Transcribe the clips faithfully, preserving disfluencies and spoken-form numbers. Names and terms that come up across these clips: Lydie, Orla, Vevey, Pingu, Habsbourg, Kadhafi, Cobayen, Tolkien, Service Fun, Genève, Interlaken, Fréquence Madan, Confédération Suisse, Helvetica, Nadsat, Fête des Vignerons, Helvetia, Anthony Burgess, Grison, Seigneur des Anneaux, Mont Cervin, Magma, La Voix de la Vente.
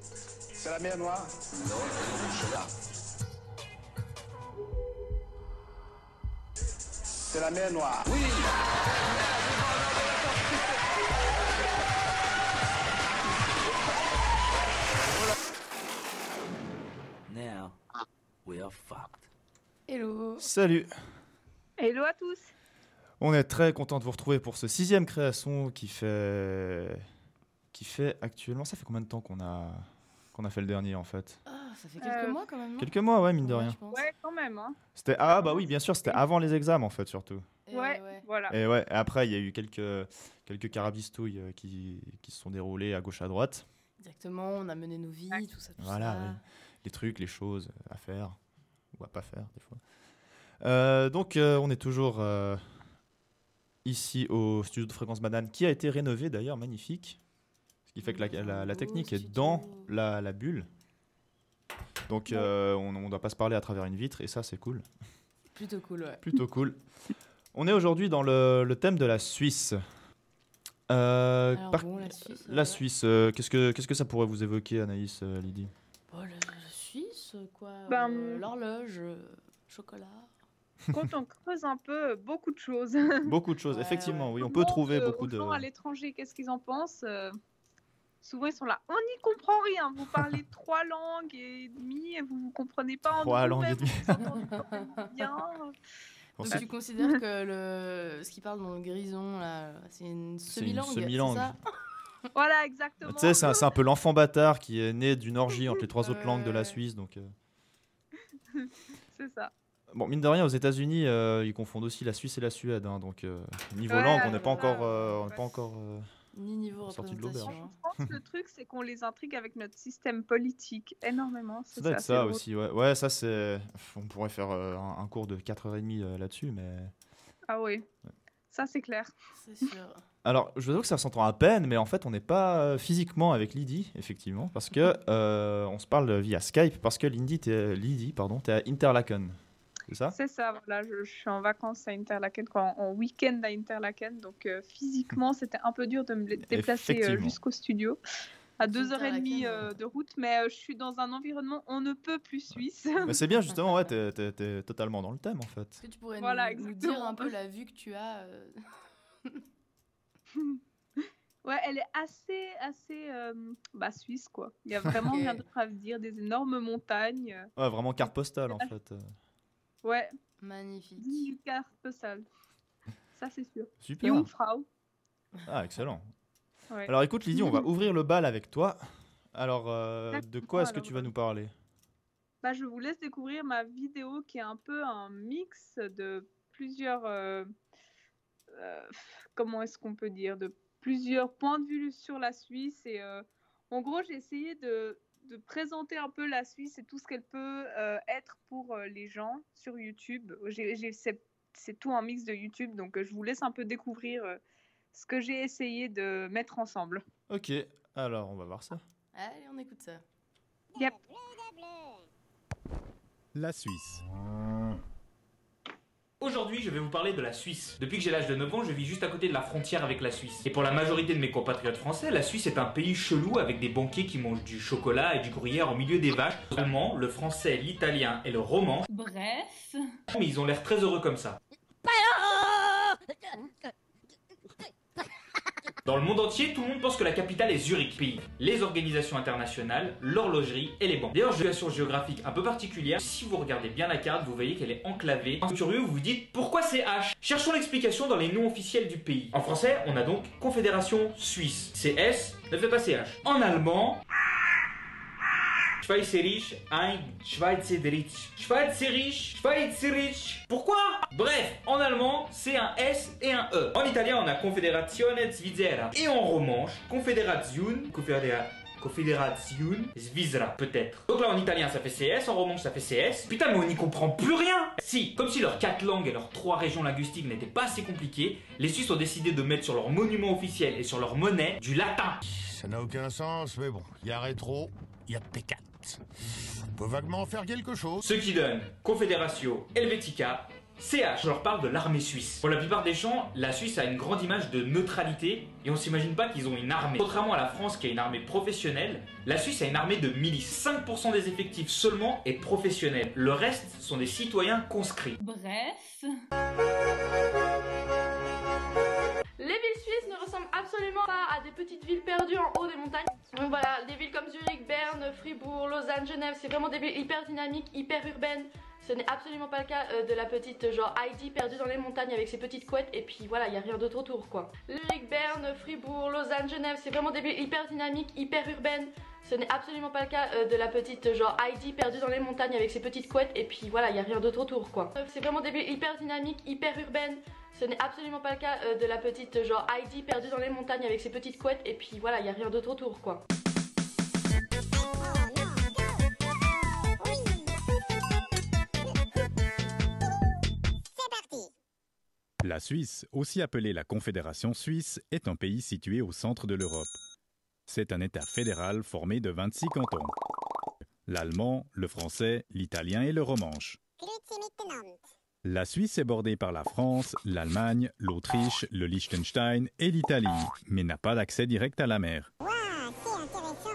C'est la mer Noire? Non, c'est là. C'est la mer Noire. Oui. Now, we are fucked. Hello. Salut. Hello à tous. On est très content de vous retrouver pour ce sixième création qui fait, qui fait actuellement. Ça fait combien de temps qu'on a qu'on a fait le dernier en fait? Ah, oh, ça fait quelques euh... mois quand même. Quelques mois, ouais, mine de ouais, rien. Ouais, quand même. Hein. C'était ah bah oui, bien sûr, c'était avant les examens en fait surtout. Et ouais, ouais, voilà. Et ouais, et après il y a eu quelques quelques carabistouilles qui qui se sont déroulées à gauche à droite. Exactement, on a mené nos vies, ouais. tout ça, tout voilà, ça. Voilà, ouais. Les trucs, les choses à faire ou à pas faire des fois. Euh, donc euh, on est toujours euh, ici au studio de Fréquence Madan, qui a été rénové d'ailleurs, magnifique. Ce qui fait que la, la, la technique est dans la, la bulle. Donc euh, on ne doit pas se parler à travers une vitre, et ça c'est cool. Plutôt cool, ouais. Plutôt cool. On est aujourd'hui dans le, le thème de la Suisse. Euh, Alors, par... bon, la Suisse, la Suisse euh, qu'est-ce, que, qu'est-ce que ça pourrait vous évoquer, Anaïs, euh, Lydie? oh, la, la Suisse, quoi ben... euh, l'horloge, euh, chocolat... Quand on creuse un peu, beaucoup de choses. Beaucoup de choses, ouais, effectivement, ouais. oui, on peut trouver euh, beaucoup de... gens à l'étranger, qu'est-ce qu'ils en pensent? euh, Souvent, ils sont là, on n'y comprend rien, vous parlez trois langues et demie, et vous ne vous comprenez pas en trois langues et demie. Donc tu considères que le... ce qu'ils parlent dans le Grison, là, c'est une semi-langue, c'est, une semi-langue. C'est ça? Voilà, exactement. Tu sais, c'est, c'est un peu l'enfant bâtard qui est né d'une orgie entre les trois autres euh... langues de la Suisse, donc... Euh... c'est ça. Bon, mine de rien, aux États-Unis, euh, ils confondent aussi la Suisse et la Suède, hein, donc euh, niveau ouais, langue, on n'est pas, euh, ouais. pas encore euh, ni niveau sorti de l'auberge. Je pense que le truc, c'est qu'on les intrigue avec notre système politique énormément. C'est ça, doit être ça drôle. Aussi, ouais. Ouais, ça c'est. On pourrait faire euh, un, un cours de quatre heures trente euh, là-dessus, mais. Ah oui, ouais. Ça c'est clair. C'est sûr. Alors, je veux que ça s'entend à peine, mais en fait, on n'est pas euh, physiquement avec Lydie, effectivement, parce que euh, on se parle via Skype, parce que Lydie, t'es, Lydie, pardon, t'es à Interlaken. C'est ça, c'est ça, voilà, je, je suis en vacances à Interlaken, quoi, en, en week-end à Interlaken, donc euh, physiquement, c'était un peu dur de me déplacer euh, jusqu'au studio, à deux heures trente euh, de route, mais euh, je suis dans un environnement on ne peut plus suisse. Ouais. Mais c'est bien, justement, ouais, t'es, t'es, t'es totalement dans le thème, en fait. Est-ce que tu pourrais voilà, nous, nous dire un peu la vue que tu as euh... Ouais, elle est assez, assez euh, bah, suisse, quoi. Il n'y a vraiment rien d'autre à dire, des énormes montagnes. Ouais, vraiment carte postale, en fait. Ouais. Magnifique. dix cartes postales. Ça, c'est sûr. Super. Et Umfrau. Ah, excellent. Ouais. Alors, écoute, Lydie, on va ouvrir le bal avec toi. Alors, euh, de quoi est-ce que tu vas nous parler? Bah, je vous laisse découvrir ma vidéo qui est un peu un mix de plusieurs... Euh, euh, comment est-ce qu'on peut dire? De plusieurs points de vue sur la Suisse. Et euh, en gros, j'ai essayé de... de présenter un peu la Suisse et tout ce qu'elle peut euh, être pour euh, les gens sur YouTube. J'ai, j'ai, c'est, c'est tout un mix de YouTube, donc euh, je vous laisse un peu découvrir euh, ce que j'ai essayé de mettre ensemble. Ok, alors on va voir ça. Allez, on écoute ça. Yep. La Suisse. Aujourd'hui, je vais vous parler de la Suisse. Depuis que j'ai l'âge de neuf ans, je vis juste à côté de la frontière avec la Suisse. Et pour la majorité de mes compatriotes français, la Suisse est un pays chelou avec des banquiers qui mangent du chocolat et du gruyère au milieu des vaches. L'allemand, le français, l'italien et le roman. Bref. Mais ils ont l'air très heureux comme ça. Dans le monde entier, tout le monde pense que la capitale est Zurich, pays, les organisations internationales, l'horlogerie et les banques. D'ailleurs, une situation géographique un peu particulière, si vous regardez bien la carte, vous voyez qu'elle est enclavée. En curieux, vous vous dites, pourquoi c'est H? Cherchons l'explication dans les noms officiels du pays. En français, on a donc Confédération Suisse. C S ne fait pas C H. En allemand... Schweizerisch, ein Schweizerisch. Schweizerisch, Schweizerisch. Pourquoi? Bref, en allemand, c'est un S et un E. En italien, on a Confederazione Svizzera. Et en romanche, Confederazione, Confederazione Svizzera, peut-être. Donc là, en italien, ça fait C S, en romanche, ça fait C S. Putain, mais on n'y comprend plus rien! Si, comme si leurs quatre langues et leurs trois régions linguistiques n'étaient pas assez compliquées, les Suisses ont décidé de mettre sur leur monument officiel et sur leur monnaie du latin. Ça n'a aucun sens, mais bon, il y a rétro, il y a P quatre. On peut vaguement faire quelque chose. Ce qui donne Confédération Helvetica, C H, je leur parle de l'armée suisse. Pour la plupart des gens, la Suisse a une grande image de neutralité et on s'imagine pas qu'ils ont une armée. Contrairement à la France qui a une armée professionnelle, la Suisse a une armée de milices. cinq pour cent des effectifs seulement est professionnel. Le reste sont des citoyens conscrits. Bref... Les villes suisses ne ressemblent absolument pas à des petites villes perdues en haut des montagnes. Donc voilà, des villes comme Zurich, Berne, Fribourg, Lausanne, Genève, c'est vraiment des villes hyper dynamiques, hyper urbaines. Ce n'est absolument pas le cas euh, de la petite genre Heidi perdue dans les montagnes avec ses petites couettes et puis voilà, il n'y a rien d'autre autour quoi. Zurich, Berne, Fribourg, Lausanne, Genève, c'est vraiment des villes hyper dynamiques, hyper urbaines. Ce n'est absolument pas le cas euh, de la petite genre Heidi perdue dans les montagnes avec ses petites couettes et puis voilà, il n'y a rien d'autre autour quoi. C'est vraiment des villes hyper dynamiques, hyper urbaines. Ce n'est absolument pas le cas euh, de la petite genre Heidi perdue dans les montagnes avec ses petites couettes et puis voilà, il n'y a rien d'autre autour quoi. La Suisse, aussi appelée la Confédération Suisse, est un pays situé au centre de l'Europe. C'est un État fédéral formé de vingt-six cantons. L'allemand, le français, l'italien et le romanche. La Suisse est bordée par la France, l'Allemagne, l'Autriche, le Liechtenstein et l'Italie, mais n'a pas d'accès direct à la mer. Wow, c'est intéressant.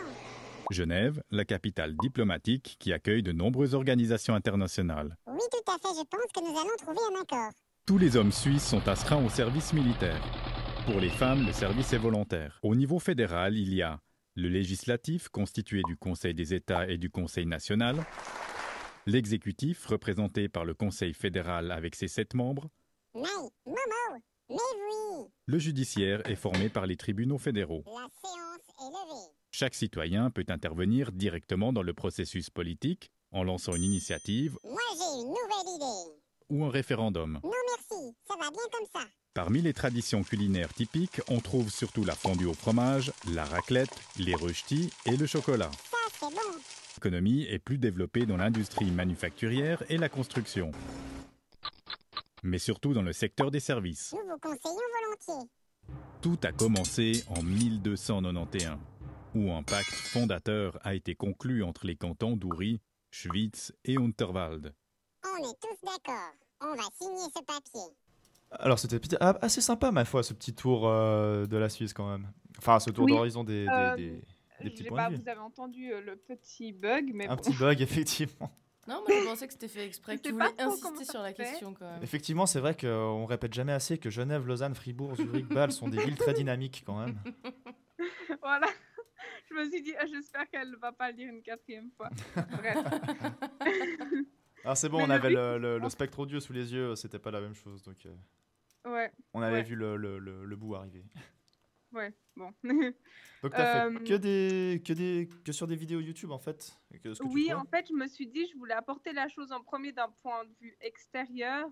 Genève, la capitale diplomatique qui accueille de nombreuses organisations internationales. Oui, tout à fait, je pense que nous allons trouver un accord. Tous les hommes suisses sont astreints au service militaire. Pour les femmes, le service est volontaire. Au niveau fédéral, il y a le législatif, constitué du Conseil des États et du Conseil national, l'exécutif, représenté par le Conseil fédéral avec ses sept membres, mais, Momo, mais oui. Le judiciaire est formé par les tribunaux fédéraux. La séance est levée. Chaque citoyen peut intervenir directement dans le processus politique en lançant une initiative. Moi, j'ai une nouvelle idée. Ou un référendum. Non merci, ça va bien comme ça. Parmi les traditions culinaires typiques, on trouve surtout la fondue au fromage, la raclette, les rösti et le chocolat. Ça, c'est bon. L'économie est plus développée dans l'industrie manufacturière et la construction. Mais surtout dans le secteur des services. Nous vous conseillons volontiers. Tout a commencé en mille deux cent quatre-vingt-onze, où un pacte fondateur a été conclu entre les cantons d'Uri, Schwyz et Unterwald. On est tous d'accord, on va signer ce papier. Alors c'était assez sympa ma foi ce petit tour euh, de la Suisse quand même. Enfin ce tour oui. d'horizon des, des, euh, des, des petits points pas, de vue. Vous avez entendu le petit bug mais Un bon. petit bug effectivement. Non mais je pensais que c'était fait exprès, que tu voulais insister sur la question quand même. Effectivement c'est vrai qu'on répète jamais assez que Genève, Lausanne, Fribourg, Zurich, Bâle sont des villes très dynamiques quand même. Voilà. Je me suis dit ah, j'espère qu'elle ne va pas le dire une quatrième fois. Bref. Ah c'est bon, mais on le avait but, le, le, le spectre audio sous les yeux, c'était pas la même chose, donc euh, ouais, on avait ouais. vu le, le, le, le bout arriver. Ouais, bon. Donc t'as euh... fait que, des, que, des, que sur des vidéos YouTube en fait que, ce que Oui, tu en fait je me suis dit je voulais apporter la chose en premier d'un point de vue extérieur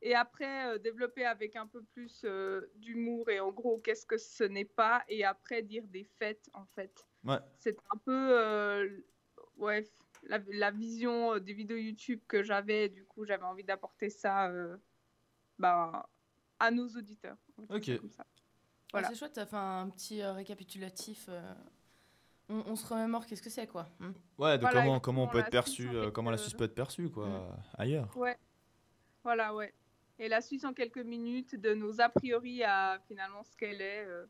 et après euh, développer avec un peu plus euh, d'humour et en gros qu'est-ce que ce n'est pas et après dire des fêtes en fait. Ouais. C'est un peu... Euh, ouais... La, la vision des vidéos YouTube que j'avais, du coup, j'avais envie d'apporter ça euh, bah, à nos auditeurs. Ok. Comme ça. Voilà. Ah, c'est chouette, t'as fait un petit euh, récapitulatif. Euh, on, on se remémore qu'est-ce que c'est, quoi. Mmh. Ouais, de voilà, comment, comment on peut être perçu, euh, comment la Suisse peut être perçue, quoi, mmh. ailleurs. Ouais. Voilà, ouais. Et la Suisse en quelques minutes, de nos a priori à finalement ce qu'elle est, euh,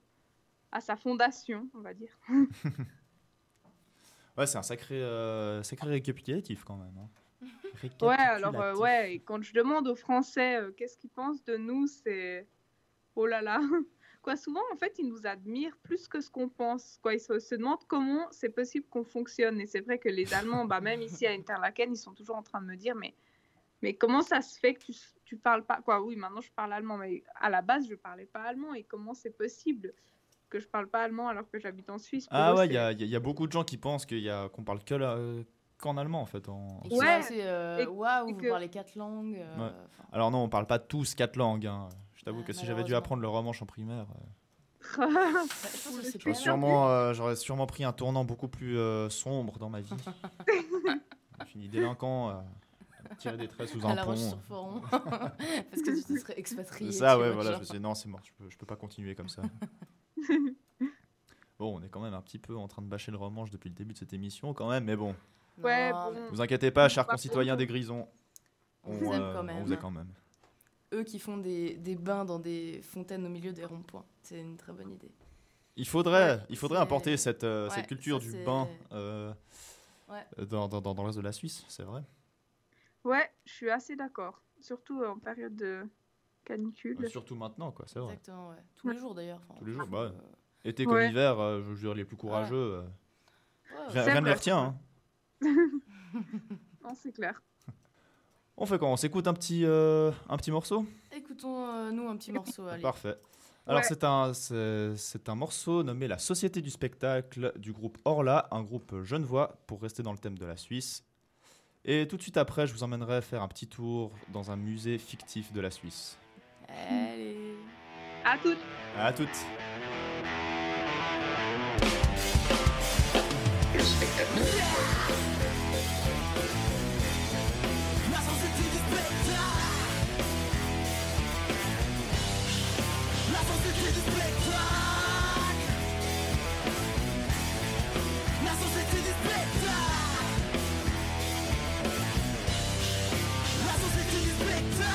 à sa fondation, on va dire. Ouais, c'est un sacré, euh, sacré récapitulatif quand même. Hein. Ouais, alors, euh, ouais, et quand je demande aux Français euh, qu'est-ce qu'ils pensent de nous, c'est. Oh là là quoi, souvent, en fait, ils nous admirent plus que ce qu'on pense. Quoi, ils se, se demandent comment c'est possible qu'on fonctionne. Et c'est vrai que les Allemands, bah, même ici à Interlaken, ils sont toujours en train de me dire mais, mais comment ça se fait que tu, tu parles pas. Quoi, oui, maintenant je parle allemand, mais à la base, je parlais pas allemand. Et comment c'est possible que je parle pas allemand alors que j'habite en Suisse. Ah eux, ouais, il y, y, y a beaucoup de gens qui pensent qu'il y a qu'on parle que la, euh, qu'en allemand en fait. En, en ouais, c'est waouh, wow, vous que... parlez quatre langues. Euh, ouais. Alors non, on parle pas tous quatre langues. Hein. Je t'avoue ah, que si j'avais dû apprendre le romanche en primaire, euh... j'aurais sûrement, euh, j'aurais sûrement pris un tournant beaucoup plus euh, sombre dans ma vie. J'ai fini délinquant. Euh... Tirer des traits sous à un la pont. Euh. Parce que tu te serais expatrié. Ça, ouais, voilà. Genre. Je me suis dit, non, c'est mort, je peux, je peux pas continuer comme ça. Bon, on est quand même un petit peu en train de bâcher le romanche depuis le début de cette émission, quand même, mais bon. Ouais, bon. Vous inquiétez pas, chers concitoyens des Grisons. on, on, faisait, euh, quand même. on faisait quand même. Eux qui font des, des bains dans des fontaines au milieu des ronds-points. C'est une très bonne idée. Il faudrait, ouais, il faudrait importer cette, euh, ouais, cette culture ça, du c'est... bain euh, ouais. dans, dans, dans, dans l'est de la Suisse, c'est vrai. Ouais, je suis assez d'accord. Surtout en période de canicule. Euh, surtout maintenant, quoi, c'est vrai. Exactement, ouais. Tous ouais. les jours, d'ailleurs. Enfin, Tous les jours, bah ouais. Euh... Été comme ouais. hiver, euh, je veux dire, les plus courageux. Euh... Ouais, ouais. Rien ne les retient. Hein. Non, c'est clair. On fait quoi ? On s'écoute un petit, euh, un petit morceau ? Écoutons-nous euh, un petit morceau, allez. Parfait. Alors, ouais. c'est, un, c'est, c'est un morceau nommé La Société du Spectacle du groupe Orla, un groupe genevois, pour rester dans le thème de la Suisse. Et tout de suite après, je vous emmènerai faire un petit tour dans un musée fictif de la Suisse. Allez. À toutes. À toutes. Le spectacle. La Société du Spectacle. La Société du Spectacle. La Société du Spectacle. La Société du Spectacle.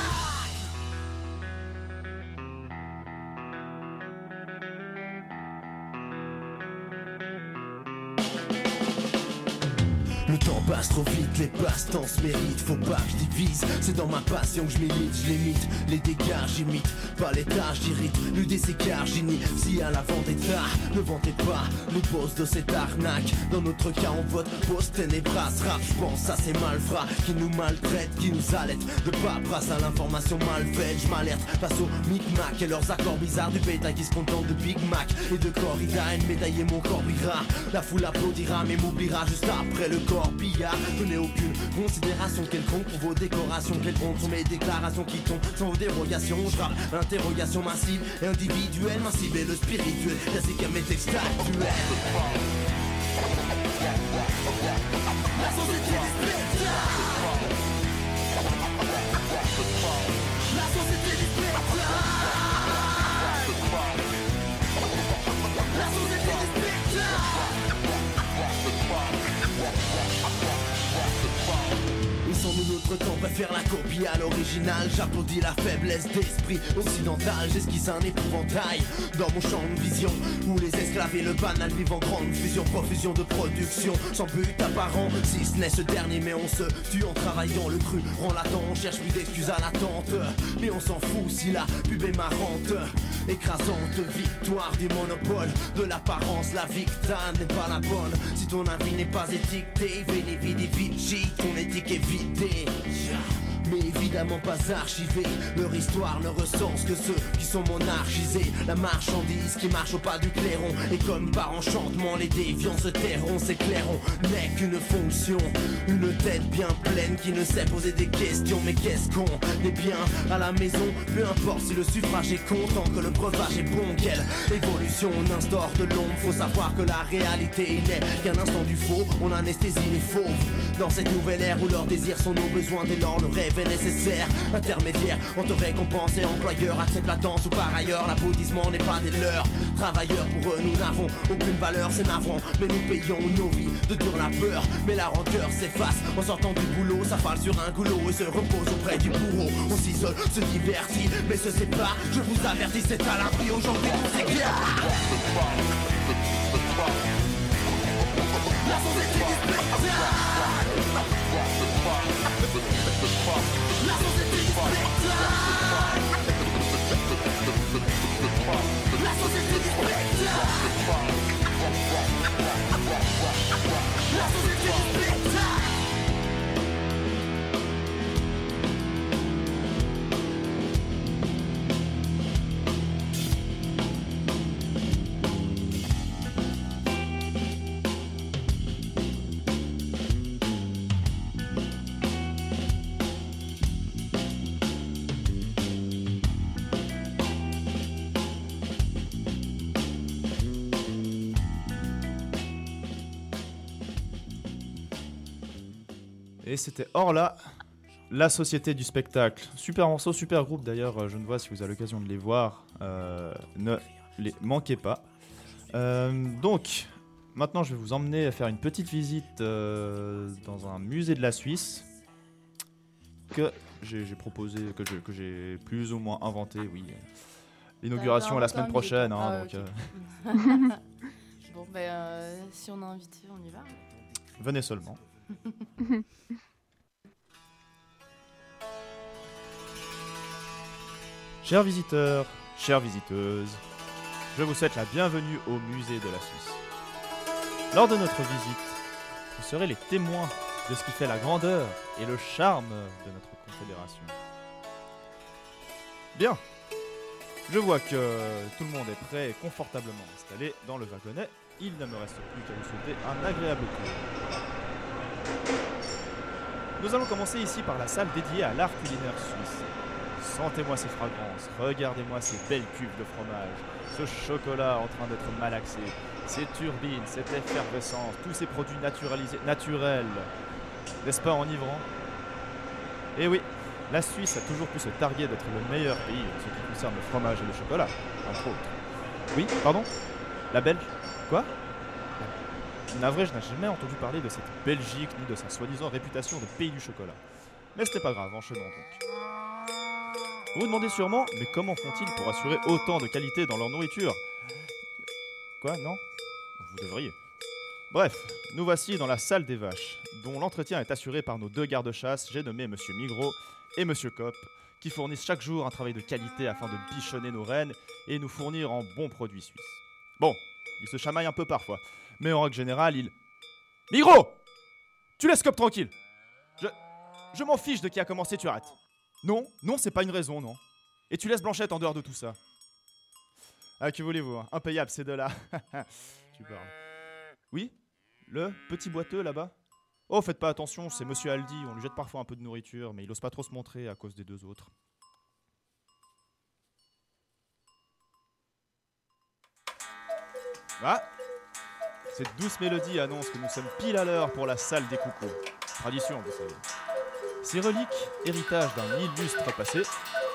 Le temps passe trop vite, les passe-temps se méritent. Faut pas que je divise, c'est dans ma passion que je milite. Je limite, les dégâts j'imite. Pas l'étage j'irrite, l'une des écarts j'ignie. Si à la vendetta, ne vantez pas les poses de cette arnaque. Dans notre cas on vote poste et brasse rap. Je pense à ces malfrats qui nous maltraitent, qui nous allaitent de paperasse à l'information mal faite. Je m'alerte face aux micmacs et leurs accords bizarres du pétain qui se contentent de Big Mac et de corrida. Une médaille et mon corps brillera. La foule applaudira mais m'oubliera juste après le corps pillard. Tenez aucune considération quelconque pour vos décorations. Quelles comptes sont mes déclarations qui tombent sans vos dérogations. Je rappe l'interrogation massive et individuelle, massive et le spirituel, classique à mes textes actuels. La Société du Spectacle. La Société du Spectacle. La Société du Spectacle. Ils sont de notre temps, préfère la copie à l'original. J'applaudis la faiblesse d'esprit occidental. J'esquisse un épouvantail dans mon champ de vision où les esclaves et le banal vivent en grande fusion. Profusion de production sans but apparent, si ce n'est ce dernier. Mais on se tue en travaillant le cru, en latent. On cherche plus d'excuses à l'attente, mais on s'en fout si la pub est marrante. Écrasante victoire du monopole de l'apparence. La victime n'est pas la bonne si ton avis n'est pas étiqueté. Veni vidi vici, ton éthique est vide. Mais évidemment pas archivé. Leur histoire ne recense que ceux qui sont monarchisés. La marchandise qui marche au pas du clairon. Et comme par enchantement les déviants se tairont. S'éclairont, n'est qu'une fonction. Une tête bien pleine qui ne sait poser des questions. Mais qu'est-ce qu'on est bien à la maison. Peu importe si le suffrage est con, tant que le breuvage est bon. Quelle évolution on instaure de l'ombre. Faut savoir que la réalité il n'est qu'un instant du faux. On anesthésie les fauves dans cette nouvelle ère où leurs désirs sont nos besoins. Dès lors le rêve est nécessaire. Intermédiaire, on te récompense et employeur. Accepte la danse ou par ailleurs l'applaudissement n'est pas des leurs. Travailleurs pour eux nous n'avons aucune valeur. C'est navrant, mais nous payons nos vies de dur la peur. Mais la rancœur s'efface en sortant du boulot. Ça parle sur un goulot et se repose auprès du bourreau. On s'isole, se divertit, mais se sépare. Je vous avertis, c'est à l'abri aujourd'hui qu'on s'éclate. La société du spectacle. La société du spectacle. La société du spectacle. La société du spectacle. Et c'était Orla, la Société du Spectacle. Super morceau, super groupe d'ailleurs, je ne vois si vous avez l'occasion de les voir, euh, ne les manquez pas. Euh, donc, maintenant je vais vous emmener faire une petite visite euh, dans un musée de la Suisse que j'ai, j'ai proposé, que, je, que j'ai plus ou moins inventé, oui. L'inauguration est la semaine prochaine. Hein, ah, donc, okay. euh... bon, ben, euh, si on est invité, on y va. Venez seulement. Chers visiteurs, chères visiteuses, je vous souhaite la bienvenue au musée de la Suisse. Lors de notre visite, vous serez les témoins de ce qui fait la grandeur et le charme de notre confédération. Bien, je vois que tout le monde est prêt et confortablement installé dans le wagonnet. Il ne me reste plus qu'à vous souhaiter un agréable tour. Nous allons commencer ici par la salle dédiée à l'art culinaire suisse. Sentez-moi ces fragrances, regardez-moi ces belles cubes de fromage, ce chocolat en train d'être malaxé, ces turbines, cette effervescence, tous ces produits naturalisés, naturels, n'est-ce pas enivrant? Eh oui, la Suisse a toujours pu se targuer d'être le meilleur pays en ce qui concerne le fromage et le chocolat, entre autres. Oui, pardon? La Belge? Quoi? Navré, je n'ai jamais entendu parler de cette Belgique ni de sa soi-disant réputation de pays du chocolat. Mais c'était pas grave, enchaînons donc. Vous vous demandez sûrement, mais comment font-ils pour assurer autant de qualité dans leur nourriture? Quoi, non? Vous devriez. Bref, nous voici dans la salle des vaches, dont l'entretien est assuré par nos deux gardes-chasse, j'ai nommé Monsieur Migros et Monsieur Cop, qui fournissent chaque jour un travail de qualité afin de bichonner nos rennes et nous fournir en bons produits suisses. Bon, ils se chamaillent un peu parfois, mais en règle générale, ils... Migros! Tu laisses Cop tranquille! Je... Je m'en fiche de qui a commencé, tu arrêtes. Non, non, c'est pas une raison, non. Et tu laisses Blanchette en dehors de tout ça. Ah, que voulez-vous, hein? Impayable, ces deux-là. Tu parles. Oui? Le petit boiteux, là-bas? Oh, faites pas attention, c'est Monsieur Aldi, on lui jette parfois un peu de nourriture, mais il ose pas trop se montrer à cause des deux autres. Ah! Cette douce mélodie annonce que nous sommes pile à l'heure pour la salle des coucous. Tradition, vous savez. Ces reliques, héritages d'un illustre passé,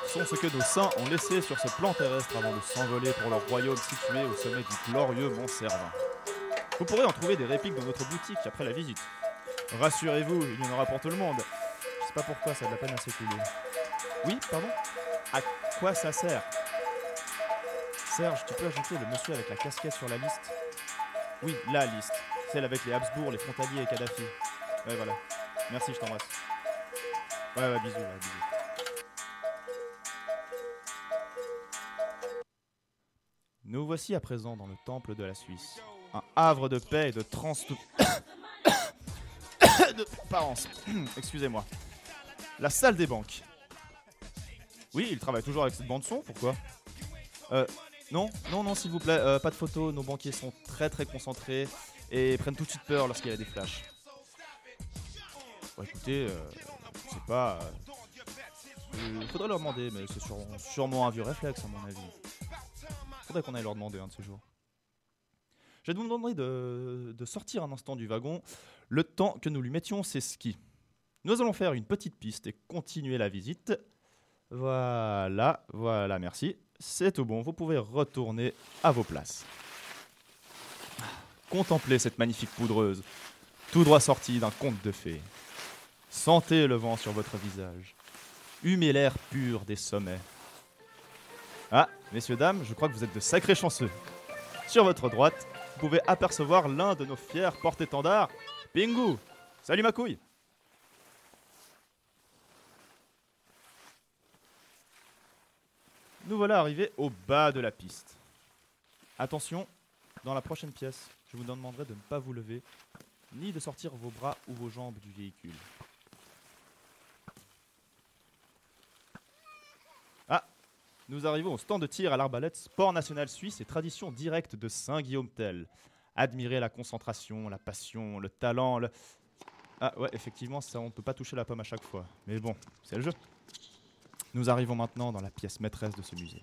sont ce que nos saints ont laissé sur ce plan terrestre avant de s'envoler pour leur royaume situé au sommet du glorieux Mont Cervin. Vous pourrez en trouver des répliques dans notre boutique après la visite. Rassurez-vous, il y en aura pour tout le monde. Je sais pas pourquoi ça a de la peine à s'écouler. Oui, pardon? À quoi ça sert? Serge, tu peux ajouter le monsieur avec la casquette sur la liste? Oui, la liste. Celle avec les Habsbourg, les frontaliers et Kadhafi. Ouais, voilà. Merci, je t'embrasse. Ouais, ouais, bisous, ouais, bisous. Nous voici à présent dans le temple de la Suisse. Un havre de paix et de trans... de transparence. Excusez-moi. La salle des banques. Oui, il travaille toujours avec cette bande-son, pourquoi? Euh, non, non, non, s'il vous plaît, euh, pas de photos. Nos banquiers sont très très concentrés et prennent tout de suite peur lorsqu'il y a des flashs. Bon, écoutez... Euh... Je sais pas. Euh, faudrait leur demander, mais c'est sûrement, sûrement un vieux réflexe, à mon avis. Faudrait qu'on aille leur demander un de ces jours. Je vous demanderai de, de sortir un instant du wagon le temps que nous lui mettions ses skis. Nous allons faire une petite piste et continuer la visite. Voilà, voilà, merci. C'est tout bon, vous pouvez retourner à vos places. Contemplez cette magnifique poudreuse, tout droit sortie d'un conte de fées. Sentez le vent sur votre visage. Humez l'air pur des sommets. Ah, messieurs, dames, je crois que vous êtes de sacrés chanceux. Sur votre droite, vous pouvez apercevoir l'un de nos fiers porte-étendards, Pingu. Salut ma couille. Nous voilà arrivés au bas de la piste. Attention, dans la prochaine pièce, je vous demanderai de ne pas vous lever, ni de sortir vos bras ou vos jambes du véhicule. Nous arrivons au stand de tir à l'arbalète, sport national suisse et tradition directe de Saint-Guillaume Tell. Admirez la concentration, la passion, le talent, le... Ah ouais, effectivement, ça, on ne peut pas toucher la pomme à chaque fois. Mais bon, c'est le jeu. Nous arrivons maintenant dans la pièce maîtresse de ce musée.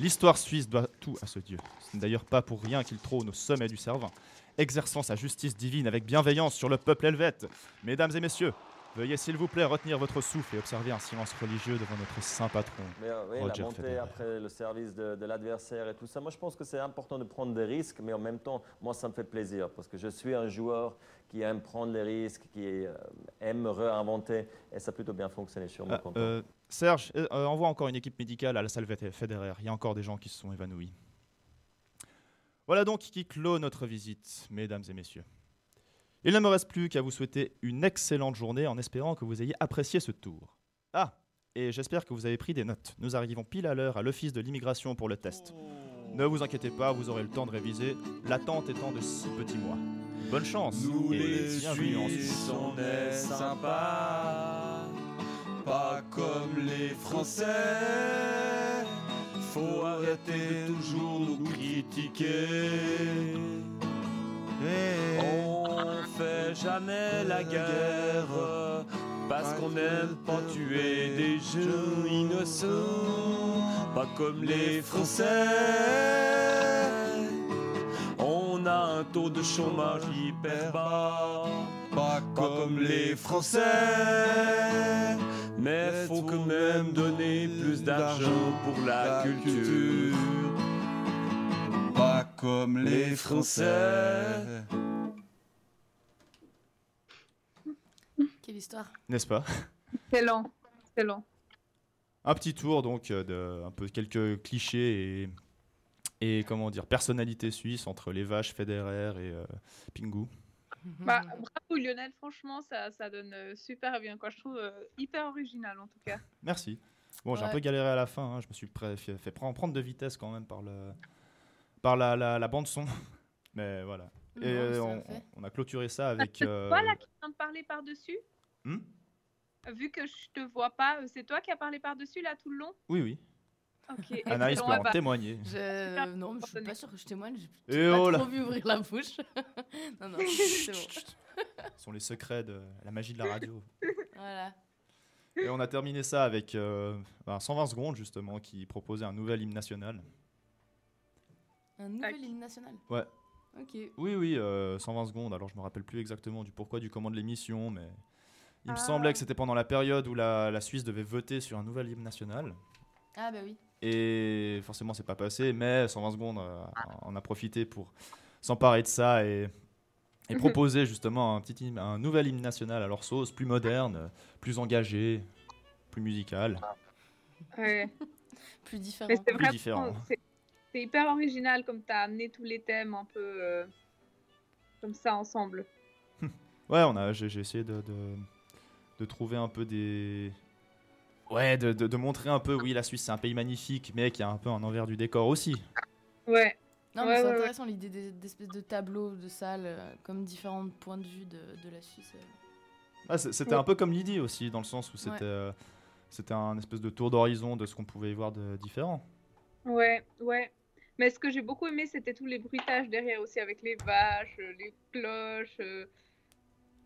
L'histoire suisse doit tout à ce dieu. Ce n'est d'ailleurs pas pour rien qu'il trône au sommet du Cervin, exerçant sa justice divine avec bienveillance sur le peuple helvète. Mesdames et messieurs, Veuillez s'il vous plaît retenir votre souffle et observer un silence religieux devant notre saint patron. Mais euh, oui, Roger la montée Federer. Après le service de, de l'adversaire et tout ça, moi je pense que c'est important de prendre des risques, mais en même temps, moi ça me fait plaisir parce que je suis un joueur qui aime prendre les risques, qui euh, aime réinventer et ça a plutôt bien fonctionné sur mon euh, compte. Euh, Serge, euh, envoie encore une équipe médicale à la salle Federer, il y a encore des gens qui se sont évanouis. Voilà donc qui clôt notre visite, mesdames et messieurs. Il ne me reste plus qu'à vous souhaiter une excellente journée en espérant que vous ayez apprécié ce tour. Ah, et j'espère que vous avez pris des notes. Nous arrivons pile à l'heure à l'office de l'immigration pour le test. Ne vous inquiétez pas, vous aurez le temps de réviser, l'attente étant de six petits mois. Bonne chance nous et bienvenue en Suisse. On est sympas, pas comme les Français. Faut arrêter de toujours nous critiquer. Et on fait jamais la guerre parce qu'on aime pas tuer des gens innocents, pas comme les Français. On a un taux de chômage hyper bas, pas comme les Français. Mais faut quand même donner plus d'argent pour la culture, pas comme les Français. Quelle histoire, n'est-ce pas? C'est long, c'est long. Un petit tour donc de un peu quelques clichés et et comment dire personnalités suisses entre les vaches Federer et euh, Pingu. Bah, bravo Lionel, franchement ça, ça donne super bien quoi. Je trouve euh, hyper original en tout cas. Merci. Bon, ouais. J'ai un peu galéré à la fin, hein. Je me suis pré- fait, fait prendre de vitesse quand même par le par la, la, la bande son. Mais voilà. Non, et on, on a clôturé ça avec. C'est euh... toi là qui viens de parler par dessus. Hmm Vu que je te vois pas, c'est toi qui as parlé par dessus là tout le long. Oui oui. Okay. Anaïs peut en témoigner. Je... Euh, non, je suis pas sûre que je témoigne. J'ai Et pas oh trop vu ouvrir la bouche. non, non, c'est bon. Ce sont les secrets de la magie de la radio. Voilà. Et on a terminé ça avec euh, cent vingt secondes, justement, qui proposait un nouvel hymne national. Un nouvel okay. hymne national Ouais. Ok. Oui, oui, euh, cent vingt secondes. Alors, je me rappelle plus exactement du pourquoi, du comment de l'émission, mais il ah. me semblait que c'était pendant la période où la, la Suisse devait voter sur un nouvel hymne national. Ah, bah oui. Et forcément, c'est pas passé, mais cent vingt secondes, euh, on a profité pour s'emparer de ça et, et proposer justement un, petit hymne, un nouvel hymne national à leur sauce, plus moderne, plus engagé, plus musical. Ouais. plus différent. Mais c'est, plus différent. C'est, c'est hyper original comme t'as amené tous les thèmes un peu euh, comme ça ensemble. ouais, on a, j'ai, j'ai essayé de, de, de trouver un peu des... Ouais, de, de, de montrer un peu, oui, la Suisse, c'est un pays magnifique, mais qui a un peu un envers du décor aussi. Ouais. Non, mais ouais, c'est ouais, intéressant, ouais. l'idée des, d'espèces de tableaux, de salles, euh, comme différents points de vue de, de la Suisse. Euh. Ah, c'était ouais. un peu comme Lydie aussi, dans le sens où c'était, ouais. euh, c'était un espèce de tour d'horizon de ce qu'on pouvait y voir de différent. Ouais, ouais. Mais ce que j'ai beaucoup aimé, c'était tous les bruitages derrière aussi, avec les vaches, les cloches, euh,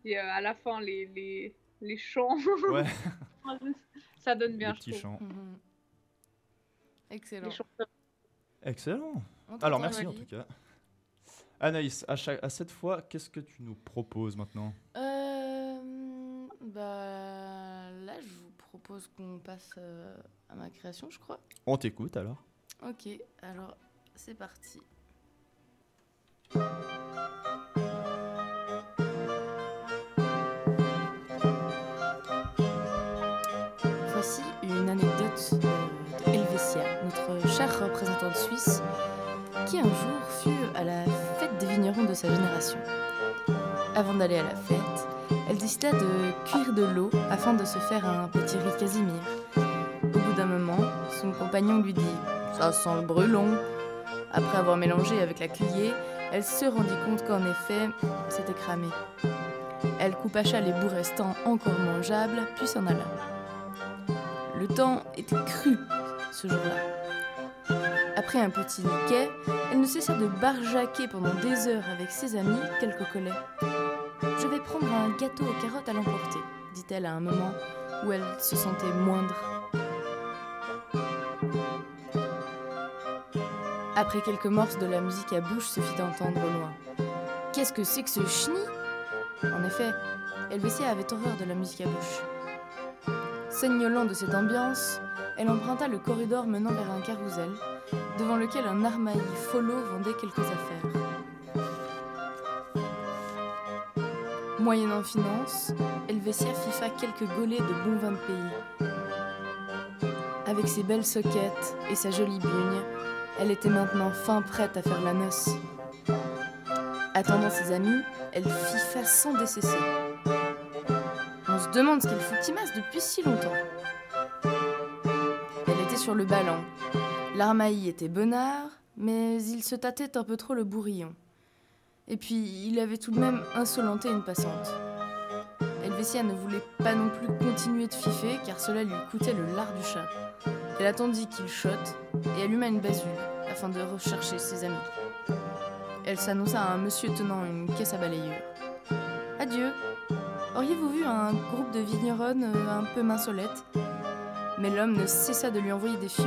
et euh, à la fin, les, les, les chants. Ouais. Ça donne bien, je trouve. Mmh. Excellent. Excellent. Alors, merci en tout cas. Anaïs, à, chaque, à cette fois, qu'est-ce que tu nous proposes maintenant ? euh, bah, Là, je vous propose qu'on passe euh, à ma création, je crois. On t'écoute alors. Ok, alors c'est parti. Une anecdote de Helvetia, notre chère représentante suisse, qui un jour fut à la fête des vignerons de sa génération. Avant d'aller à la fête, elle décida de cuire de l'eau afin de se faire un petit riz casimir. Au bout d'un moment, son compagnon lui dit « ça sent le brûlon ». Après avoir mélangé avec la cuillère, elle se rendit compte qu'en effet, c'était cramé. Elle coupacha les bouts restants encore mangeables, puis s'en alla. Le temps était cru ce jour-là. Après un petit niquet, elle ne cessa de barjaquer pendant des heures avec ses amis quelques collets. « Je vais prendre un gâteau aux carottes à l'emporter », dit-elle à un moment où elle se sentait moindre. Après quelques morceaux de la musique à bouche se fit entendre au loin. « Qu'est-ce que c'est que ce chenille ?» En effet, Helvetia avait horreur de la musique à bouche. Saignolant de cette ambiance, elle emprunta le corridor menant vers un carrousel, devant lequel un armaillis folot vendait quelques affaires. Moyennant finance, Helvetia fifa quelques gaulets de bon vin de pays. Avec ses belles soquettes et sa jolie bugne, elle était maintenant fin prête à faire la noce. Attendant ses amis, elle fifa sans décesser. On se demande ce qu'elle foutimasse depuis si longtemps. Elle était sur le ballon. L'armaillis était bonnard, mais il se tâtait un peu trop le bourrillon. Et puis, il avait tout de même insolenté une passante. Helvetia ne voulait pas non plus continuer de fiffer, car cela lui coûtait le lard du chat. Elle attendit qu'il chote et alluma une basule, afin de rechercher ses amis. Elle s'annonça à un monsieur tenant une caisse à balayure. « Adieu. Auriez-vous vu un groupe de vigneronnes un peu minceaulettes ?» Mais l'homme ne cessa de lui envoyer des fions.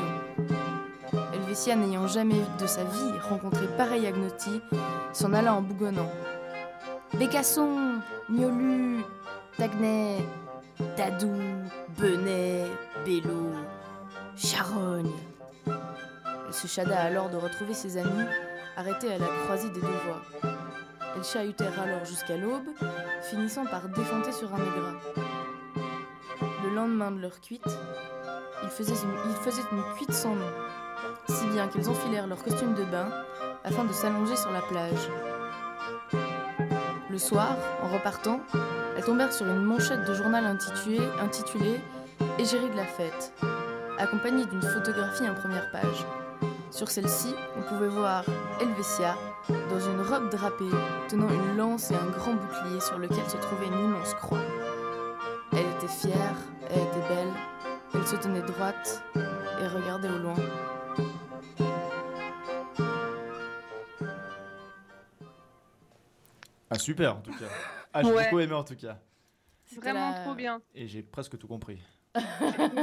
Helvetia, n'ayant jamais de sa vie rencontré pareil agnotie, s'en alla en bougonnant. « Bécasson, Miolu, Tagnay, Dadou, Benet, Bello, Charogne. » Elle se chada alors de retrouver ses amis, arrêtée à la croisée des deux voies. Elles chahutèrent alors jusqu'à l'aube, finissant par défonter sur un aigrat. Le lendemain de leur cuite, ils faisaient une, ils faisaient une cuite sans nom, si bien qu'elles enfilèrent leur costume de bain afin de s'allonger sur la plage. Le soir, en repartant, elles tombèrent sur une manchette de journal intitulée, intitulée « Égérie de la fête », accompagnée d'une photographie en première page. Sur celle-ci, on pouvait voir Helvetia, dans une robe drapée, tenant une lance et un grand bouclier sur lequel se trouvait une immense croix. Elle était fière, elle était belle, elle se tenait droite et regardait au loin. Ah super en tout cas. Ah j'ai ouais. beaucoup aimé en tout cas. C'est vraiment la... trop bien. Et j'ai presque tout compris. J'ai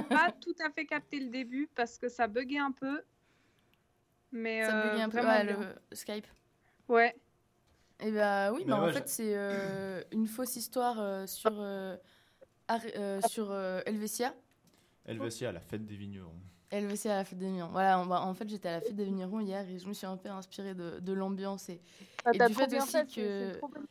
pas tout à fait capté le début parce que ça buguait un peu. Mais ça euh, buguait un peu ouais, le Skype. Ouais. Et bah oui, mais bah, ouais, en fait, je... c'est euh, une fausse histoire euh, sur, euh, Ar- euh, sur euh, Helvetia. Helvetia à la fête des vignerons. Helvetia à la fête des vignerons. Voilà, bah, en fait, j'étais à la fête des vignerons hier et je me suis un peu inspirée de, de l'ambiance et, ah, et du fait aussi fait, que. C'est, c'est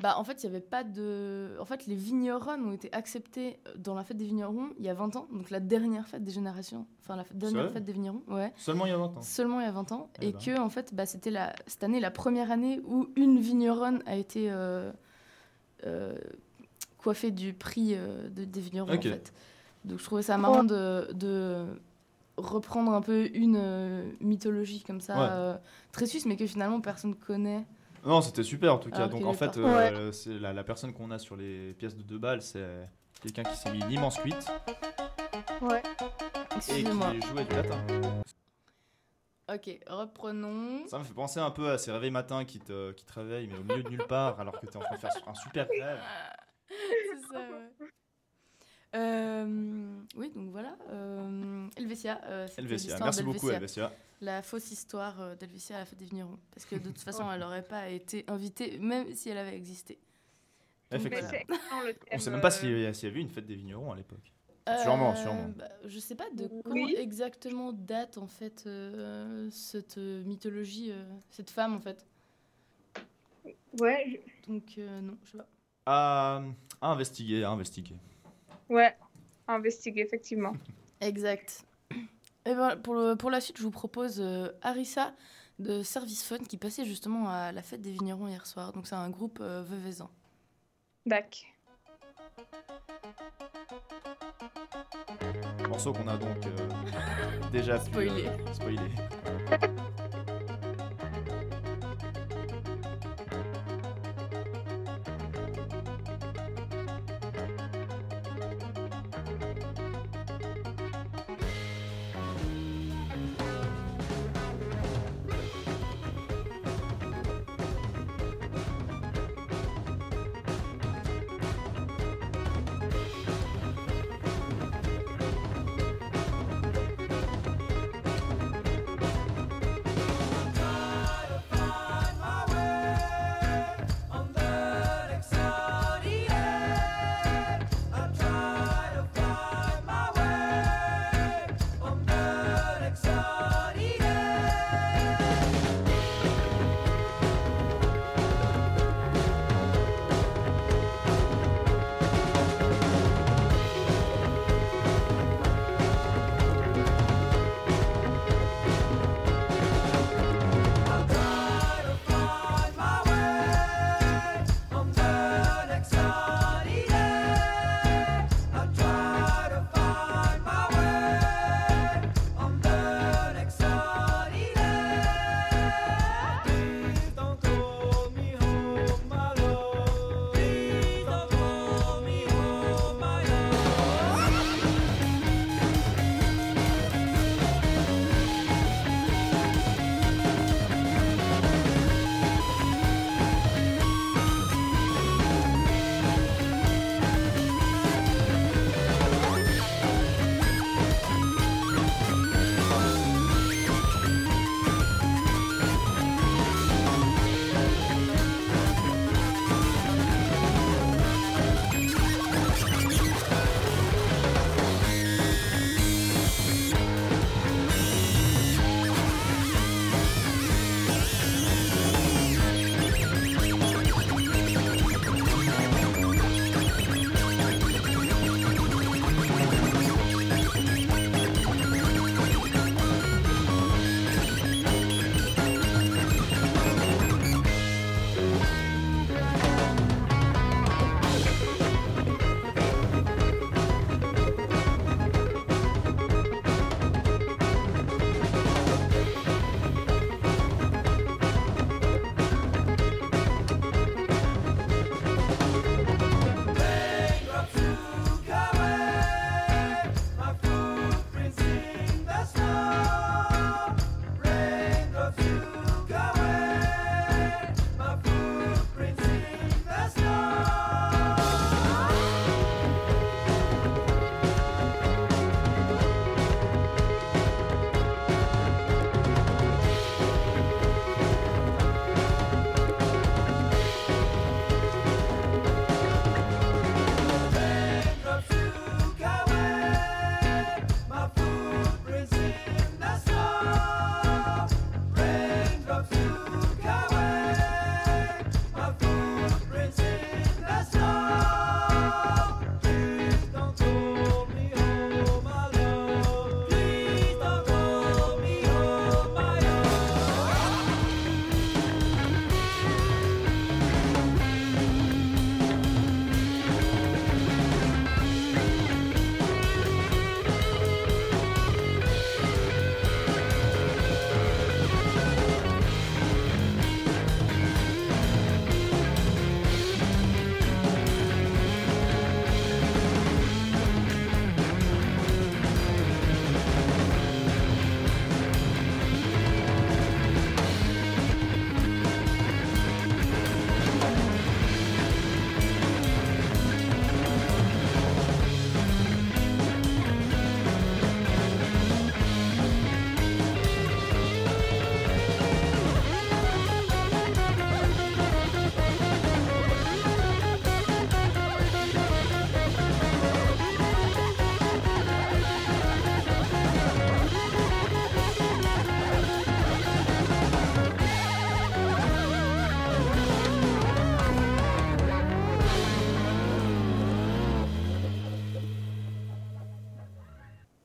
bah, en fait, il n'y avait pas de. En fait, les vigneronnes ont été acceptées dans la fête des vignerons il y a vingt ans, donc la dernière fête des générations. Enfin, la fête, dernière fête des vignerons, ouais. Seulement il y a vingt ans. Seulement il y a vingt ans. Et, et bah. que, en fait, bah, c'était la... cette année la première année où une vigneronne a été euh, euh, coiffée du prix euh, de, des vignerons, okay. en fait. Donc, je trouvais ça marrant de, de reprendre un peu une euh, mythologie comme ça, ouais. euh, très suisse, mais que finalement personne ne connaît. Non, c'était super en tout cas. Alors donc en fait, euh, ouais. c'est la, la personne qu'on a sur les pièces de deux balles, c'est quelqu'un qui s'est mis une immense cuite. Ouais. Excusez-moi. Et qui jouait du latin. Ok, reprenons. Ça me fait penser un peu à ces réveils matins qui te, qui te réveillent, mais au milieu de nulle part, alors que t'es en train de faire un super rêve. C'est ça, ouais. Euh, oui, donc voilà. Euh, Helvetia. Euh, Helvetia. Merci beaucoup, Helvetia. La fausse histoire euh, d'Helvetia à la fête des vignerons. Parce que de toute façon, elle n'aurait pas été invitée, même si elle avait existé. Donc, effectivement. Voilà. On ne sait même pas s'il y avait eu une fête des vignerons à l'époque. Euh, sûrement, sûrement. Bah, je ne sais pas de quand oui. exactement date, en fait, euh, cette mythologie, euh, cette femme, en fait. Ouais. Je... Donc, euh, non, je ne sais pas. À, à investiguer, à investiguer. Ouais, à investiguer, effectivement. Exact. Et ben, pour, le, pour la suite, je vous propose euh, Arissa de Service Fun qui passait justement à la fête des vignerons hier soir. Donc, c'est un groupe euh, veveysan. Dac. Morceau qu'on a donc euh, déjà spoilé. Pu, euh, spoilé.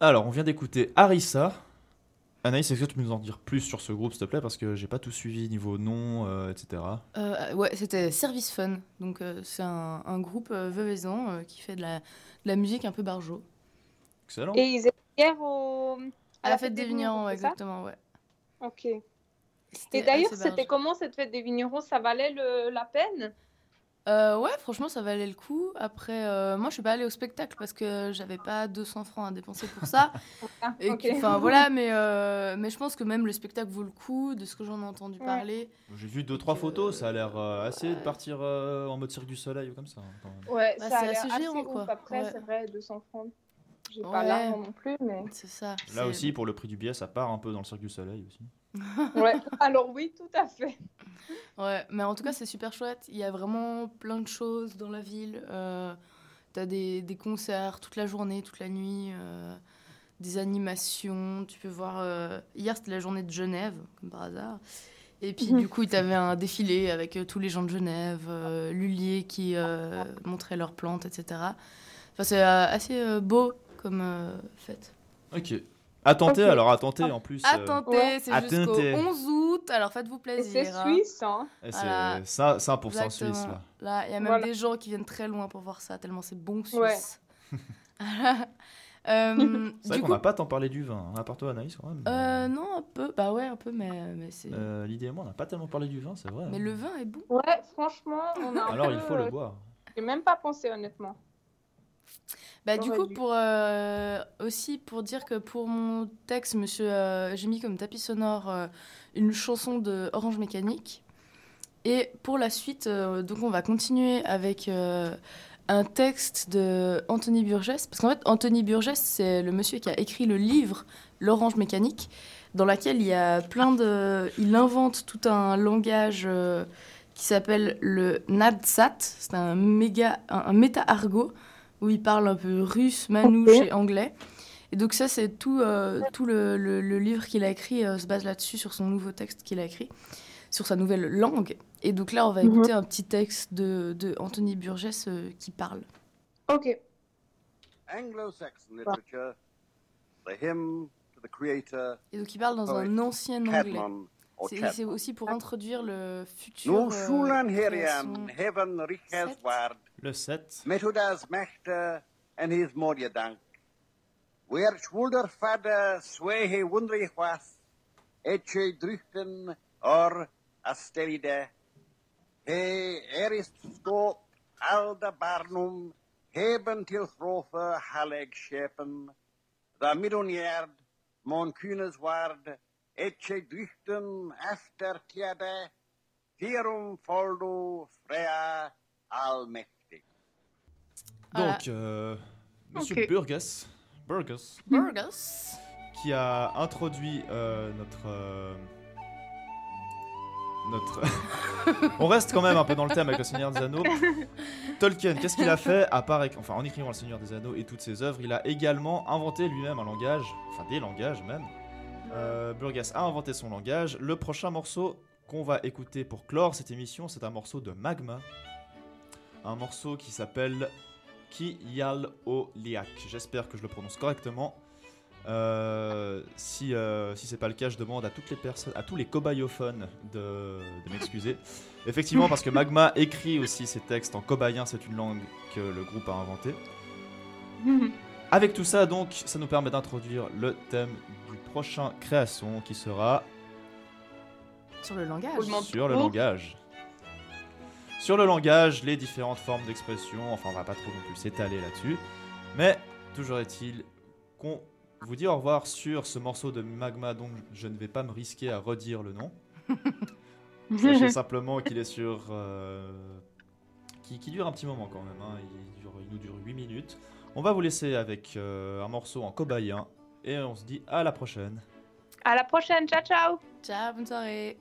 Alors, on vient d'écouter Arissa. Anaïs, est-ce que tu peux nous en dire plus sur ce groupe, s'il te plaît, parce que j'ai pas tout suivi niveau nom, euh, et cetera. Euh, ouais, c'était Service Fun. Donc, euh, c'est un, un groupe euh, veveysan euh, qui fait de la, de la musique un peu barjo. Excellent. Et ils étaient hier au... à, à la fête, fête des, des Vignerons, ouais, exactement, ouais. Ok. C'était et d'ailleurs, c'était barjo. Comment cette fête des Vignerons? Ça valait le, la peine? Euh, ouais, franchement, ça valait le coup. Après, euh, moi, je suis pas allée au spectacle parce que j'avais pas deux cents francs à dépenser pour ça. Ah, et okay. Enfin, voilà, mais, euh, mais je pense que même le spectacle vaut le coup, de ce que j'en ai entendu ouais. parler. J'ai vu deux, trois euh, photos, ça a l'air euh, assez ouais. de partir euh, en mode Cirque du Soleil ou comme ça. Ouais, bah, ça c'est a l'air assez gérant, assez quoi. Après, ouais. c'est vrai, deux cents francs. J'ai ouais. pas l'argent non plus, mais... C'est ça. Là c'est... aussi, pour le prix du billet, ça part un peu dans le Cirque du Soleil aussi. Ouais, alors oui, tout à fait. Ouais, mais en tout cas, c'est super chouette. Il y a vraiment plein de choses dans la ville. Euh, t'as des, des concerts toute la journée, toute la nuit, euh, des animations. Tu peux voir... Euh... Hier, c'était la journée de Genève, comme par hasard. Et puis, du coup, t'avais un défilé avec euh, tous les gens de Genève, euh, l'hulier qui euh, montrait leurs plantes, et cetera. Enfin, c'est euh, assez euh, beau comme euh, fête. Ok. À tenter, okay. alors à tenter en plus. À tenter, euh, c'est jusqu'au onze août, alors faites-vous plaisir. Et c'est suisse, hein. Et c'est voilà. ça, ça pour cent suisse, là. Là, il y a même voilà. des gens qui viennent très loin pour voir ça, tellement c'est bon suisse. Ouais. euh, c'est vrai qu'on n'a pas tant parlé du vin, à part toi, Anaïs, quand même. Euh, non, un peu, bah ouais, un peu, mais, mais c'est... Euh, Lydie et moi, on n'a pas tellement parlé du vin, c'est vrai. Mais hein. le vin est bon. Ouais, franchement, on a Alors, il faut le boire. J'ai même pas pensé, honnêtement. Bah, du coup, pour, euh, aussi pour dire que pour mon texte, monsieur, euh, j'ai mis comme tapis sonore euh, une chanson de Orange Mécanique. Et pour la suite, euh, donc on va continuer avec euh, un texte de Anthony Burgess. Parce qu'en fait, Anthony Burgess, c'est le monsieur qui a écrit le livre L'Orange Mécanique, dans lequel il y a plein de. Il invente tout un langage euh, qui s'appelle le Nadsat. C'est un méga, un, un méta-argot. Où il parle un peu russe, manouche et anglais. Et donc ça, c'est tout, euh, tout le, le, le livre qu'il a écrit euh, se base là-dessus, sur son nouveau texte qu'il a écrit, sur sa nouvelle langue. Et donc là, on va écouter mm-hmm. un petit texte de, de Anthony Burgess euh, qui parle. OK. Anglo-Saxon literature, the hymn to the creator. Et donc il parle dans un ancien anglais. C'est, c'est aussi pour introduire le futur... Euh, sept. Le sept. Ecce driftem after tiade, firum foldo frea almecti. Donc, euh, monsieur okay. Burgess, Burgess, Burgess, qui a introduit euh, notre... Euh, notre... On reste quand même un peu dans le thème avec le Seigneur des Anneaux. Tolkien, qu'est-ce qu'il a fait à part... Enfin, en écrivant le Seigneur des Anneaux et toutes ses œuvres, il a également inventé lui-même un langage, enfin des langages même. Euh, Burgess a inventé son langage. Le prochain morceau qu'on va écouter pour clore cette émission, c'est un morceau de Magma. Un morceau qui s'appelle Ki-Yal-O-Liak. J'espère que je le prononce correctement. Euh, si, euh, si c'est pas le cas, je demande à toutes les personnes, à tous les cobayophones de, de m'excuser. Effectivement, parce que Magma écrit aussi ses textes en cobayen, c'est une langue que le groupe a inventée. Avec tout ça, donc, ça nous permet d'introduire le thème du prochain création qui sera... Sur le langage. Sur le langage. Sur le langage, les différentes formes d'expression. Enfin, on va pas trop non plus s'étaler là-dessus. Mais, toujours est-il qu'on vous dit au revoir sur ce morceau de Magma, donc je ne vais pas me risquer à redire le nom. Sachez simplement qu'il est sur... Euh, qui, qui dure un petit moment quand même. Hein. Il, dure, il nous dure huit minutes. On va vous laisser avec euh, un morceau en cobayen et on se dit à la prochaine. À la prochaine, ciao ciao. Ciao, bonne soirée.